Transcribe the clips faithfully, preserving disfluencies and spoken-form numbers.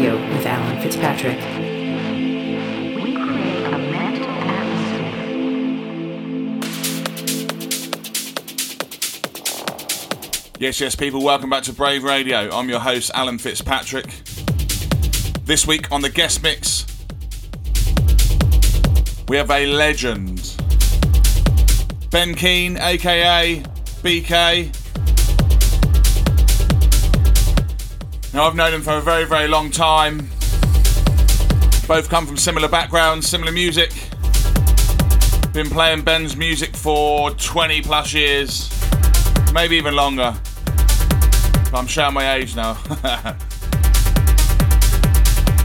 Radio with Alan Fitzpatrick. We create a mental atmosphere. Yes, yes, people, welcome back to Brave Radio. I'm your host, Alan Fitzpatrick. This week on the guest mix, we have a legend. Ben Keane, aka B K. Now, I've known them for a very, very long time. Both come from similar backgrounds, similar music. Been playing Ben's music for twenty plus years, maybe even longer. But I'm showing my age now.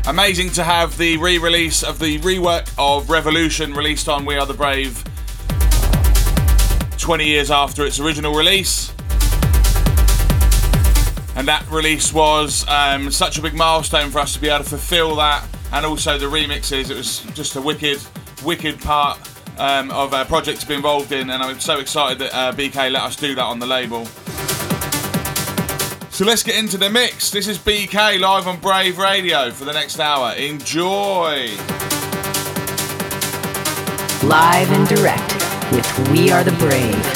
Amazing to have the re-release of the rework of Revolution released on We Are The Brave twenty years after its original release. And that release was um, such a big milestone for us to be able to fulfill that, and also the remixes. It was just a wicked, wicked part um, of our project to be involved in, and I'm so excited that uh, B K let us do that on the label. So let's get into the mix. This is B K live on Brave Radio for the next hour. Enjoy! Live and direct with We Are The Brave.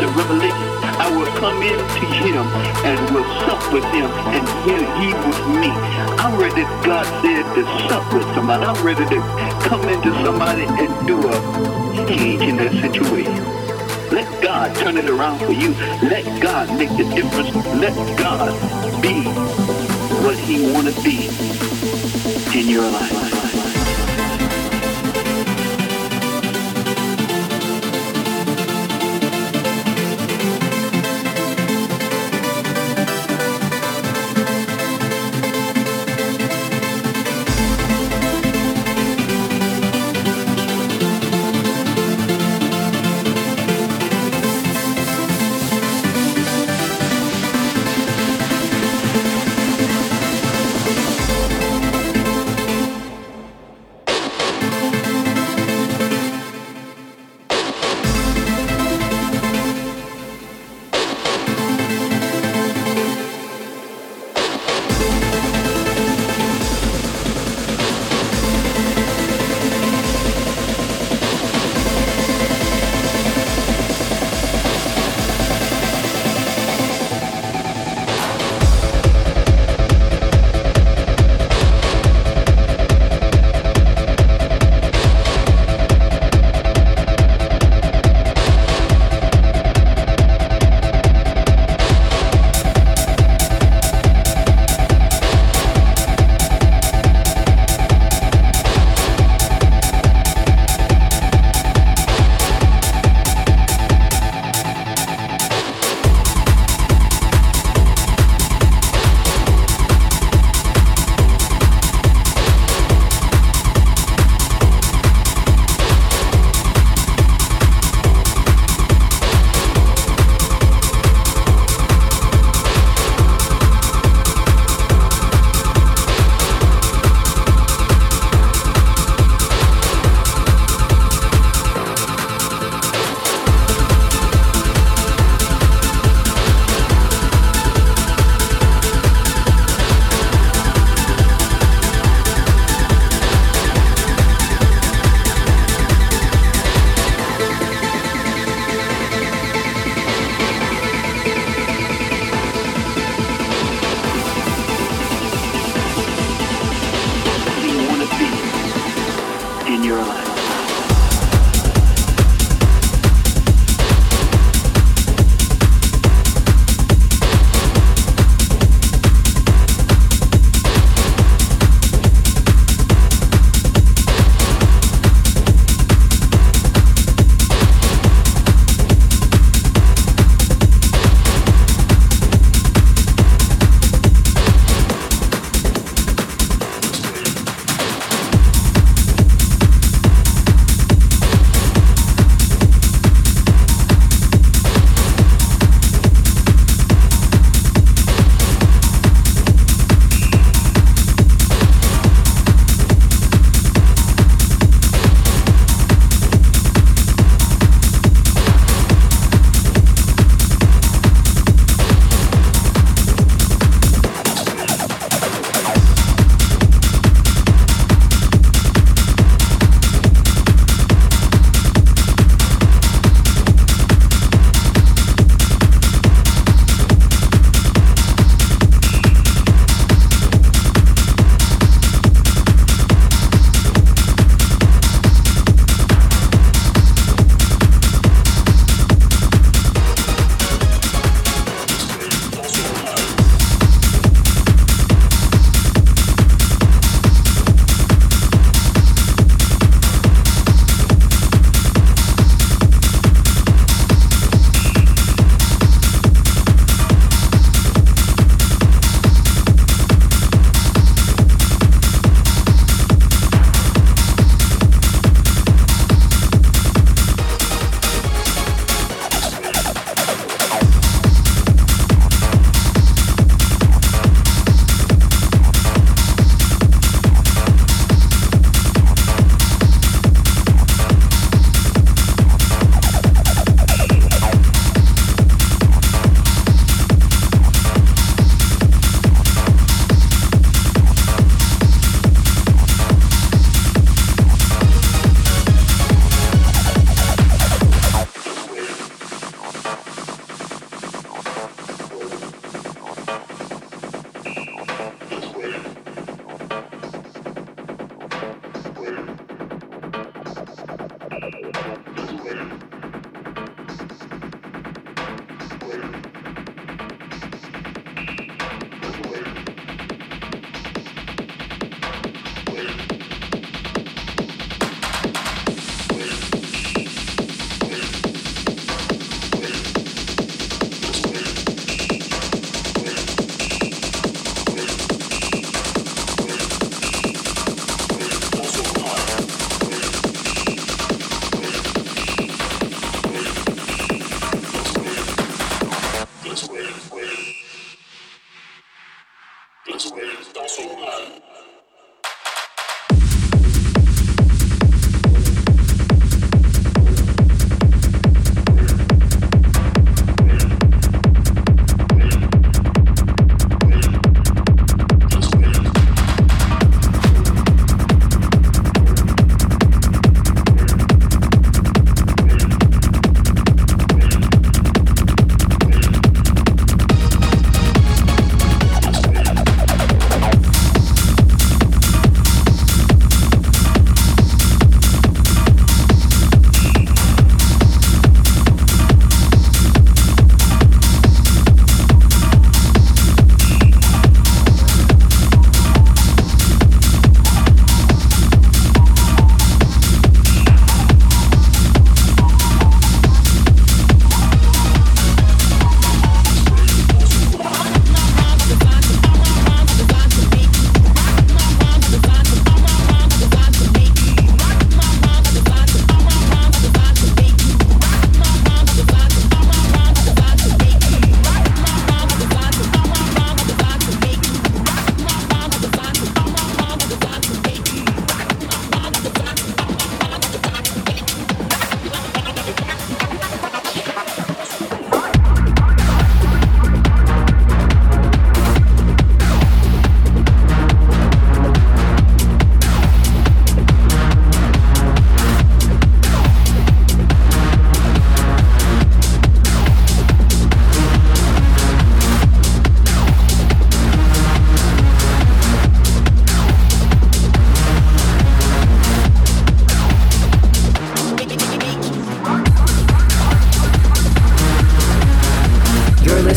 the revelation, I will come in to him and will sup with him and he'll he with me. I'm ready, God said, to sup with somebody. I'm ready to come into somebody and do a change in that situation. Let God turn it around for you. Let God make the difference. Let God be what he want to be in your life.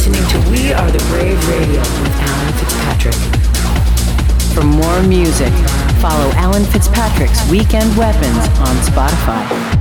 listening to We Are The Brave Radio with Alan Fitzpatrick. For more music, follow Alan Fitzpatrick's Weekend Weapons on Spotify.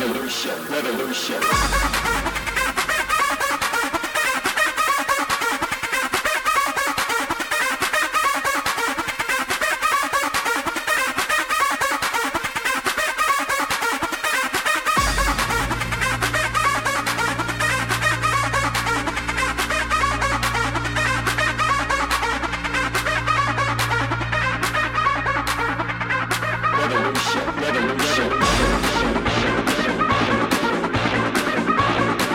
Revolution, revolution. Revolution, revolution, revolution. We'll be right back.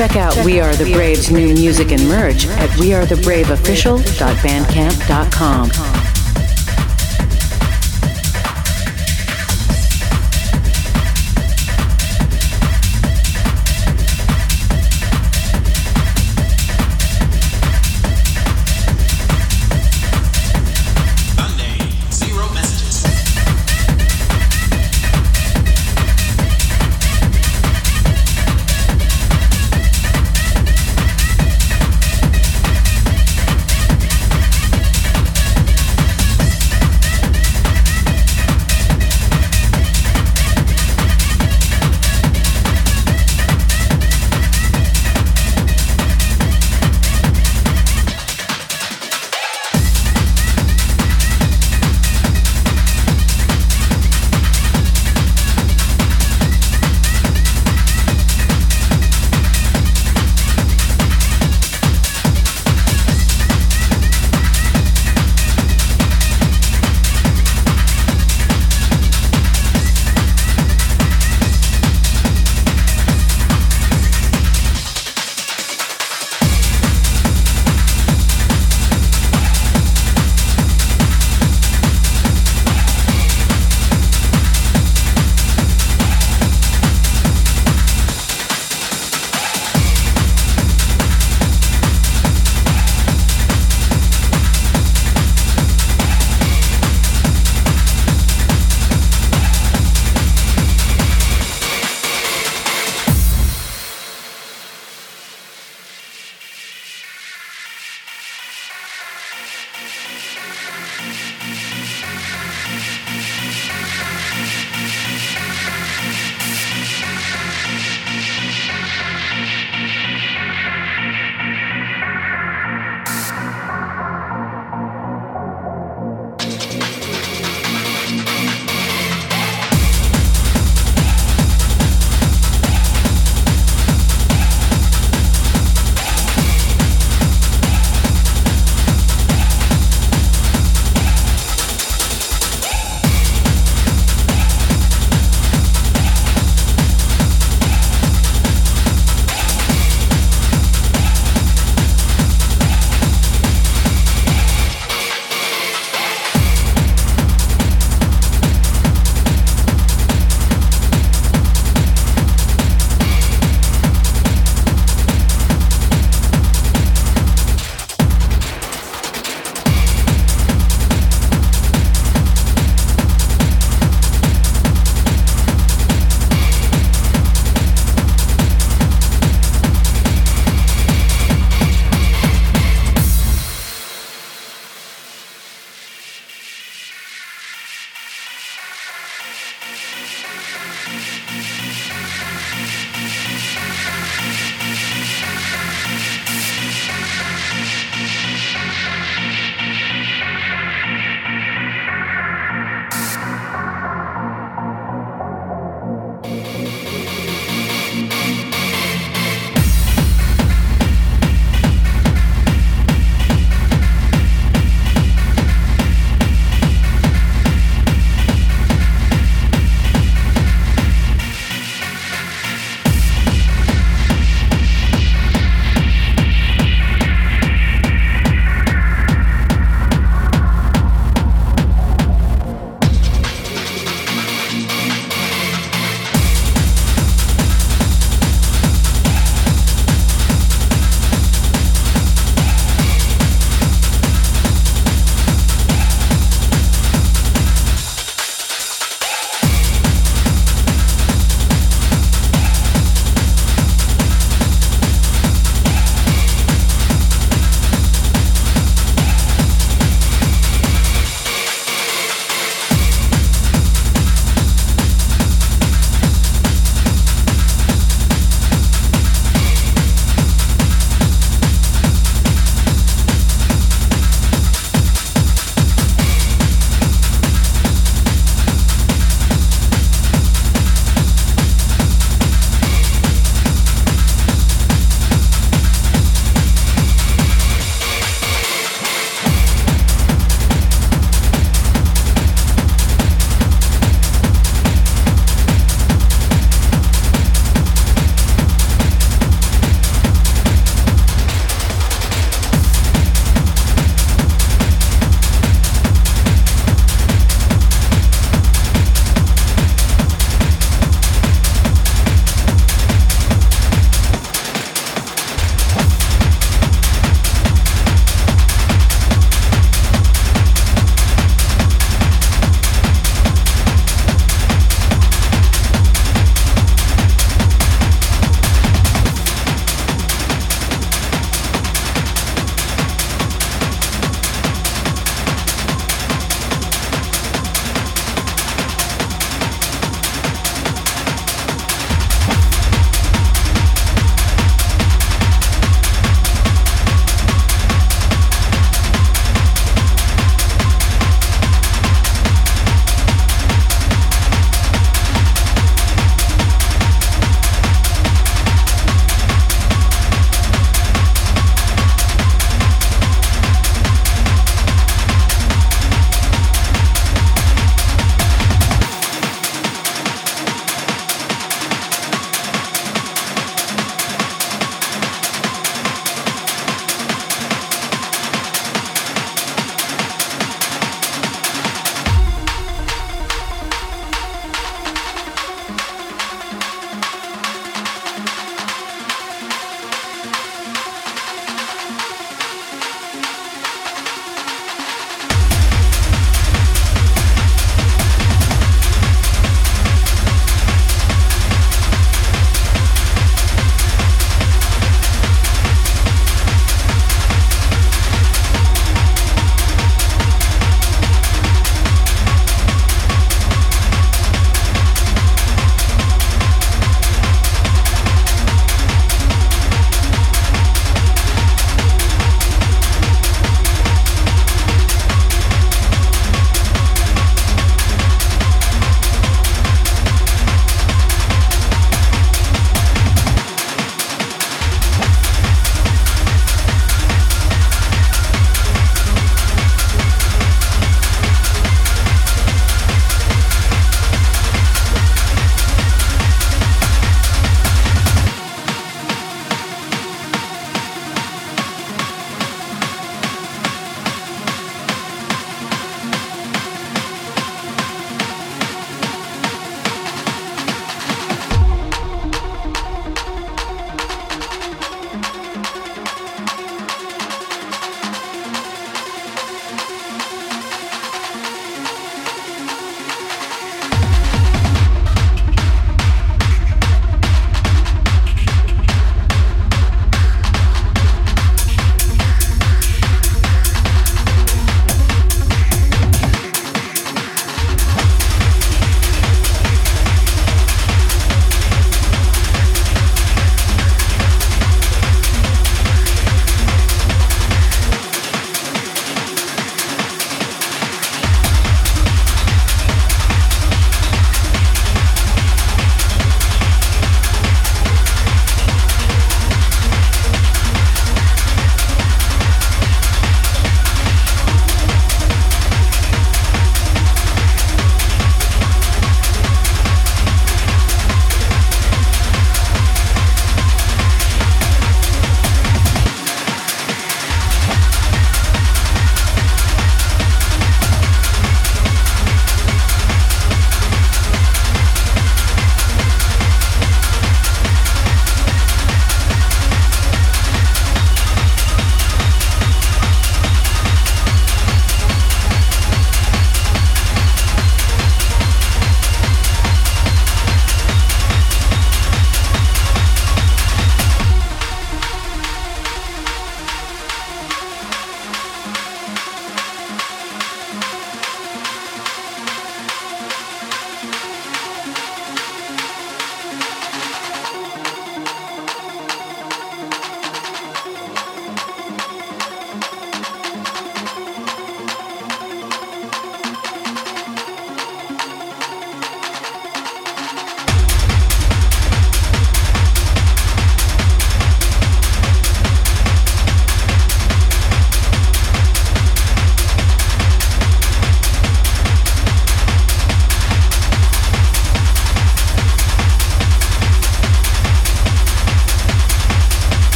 Check out We Are The Brave's new music and merch at we are the brave official dot bandcamp dot com.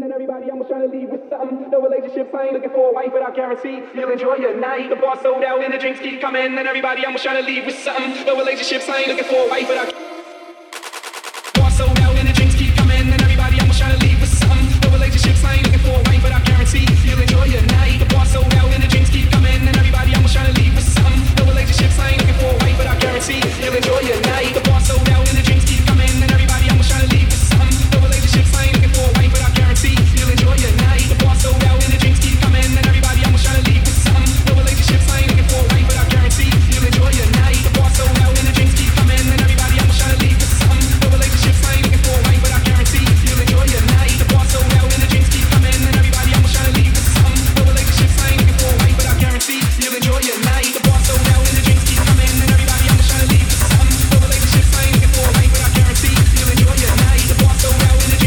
and everybody, I'm trying to leave with something. No relationships, I ain't looking for a wife, but I guarantee you'll enjoy your night. The bar sold out and the drinks keep coming, and everybody, I'm trying to leave with something. No relationships, I ain't looking for a wife, but I. Bar sold out and the drinks keep coming, and everybody, I'm trying to leave with something. No relationships, I ain't looking for a wife, but I guarantee you'll enjoy your night. The bar sold out and the drinks keep coming, and everybody, I'm trying to leave with something. No relationships, I ain't looking for a wife, but I guarantee you'll enjoy your night. The bar sold out and the drinks keep coming, and everybody, I'm trying to leave with something. No relationships, I ain't looking for a wife, but I guarantee you'll enjoy your night. The bar sold out and the drinks keep coming, and everybody, I'm trying to leave with something. No relationships, I ain't looking for a wife, but I guarantee you'll enjoy your night. The bar sold out and the drinks keep coming, and everybody, I'm trying to leave with something. No relationships, I ain't looking for a wife, but I guarantee you'll enjoy your night. The bar sold out and the drinks keep coming, and everybody, I'm trying to leave with something. No relationships, I ain't looking for a wife, but I guarantee you'll enjoy your night. The bar sold out and the drinks keep coming, and everybody, I'm trying to leave with something. No relationships, I ain't looking for a wife, but I guarantee you'll enjoy your night. The bar sold out.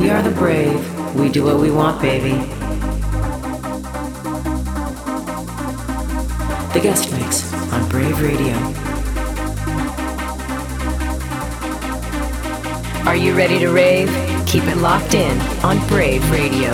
We are the brave. We do what we want, baby. The guest mix on Brave Radio. Are you ready to rave? Keep it locked in on Brave Radio.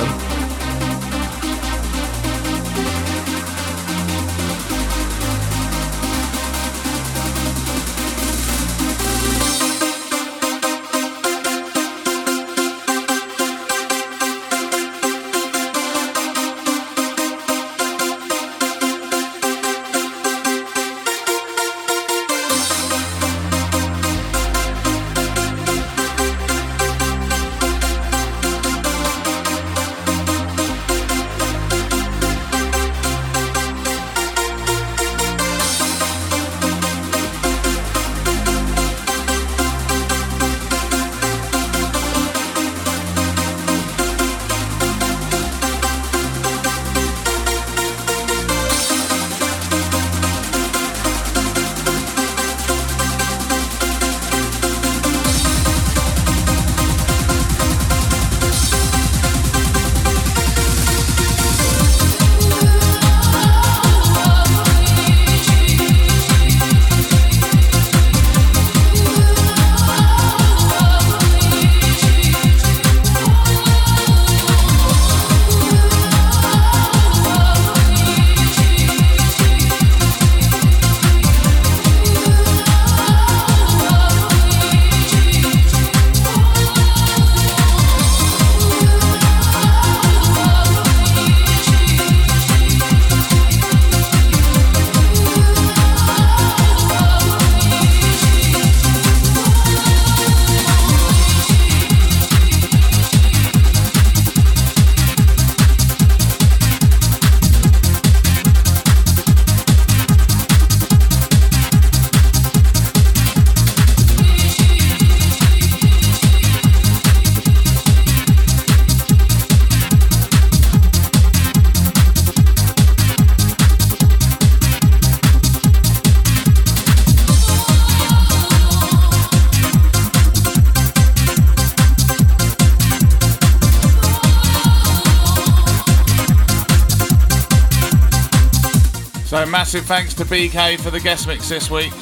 So massive thanks to B K for the guest mix this week.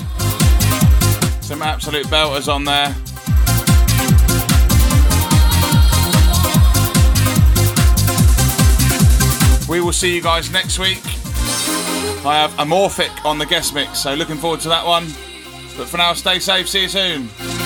Some absolute belters on there. We will see you guys next week. I have Amorphic on the guest mix, so looking forward to that one. But for now, stay safe, see you soon.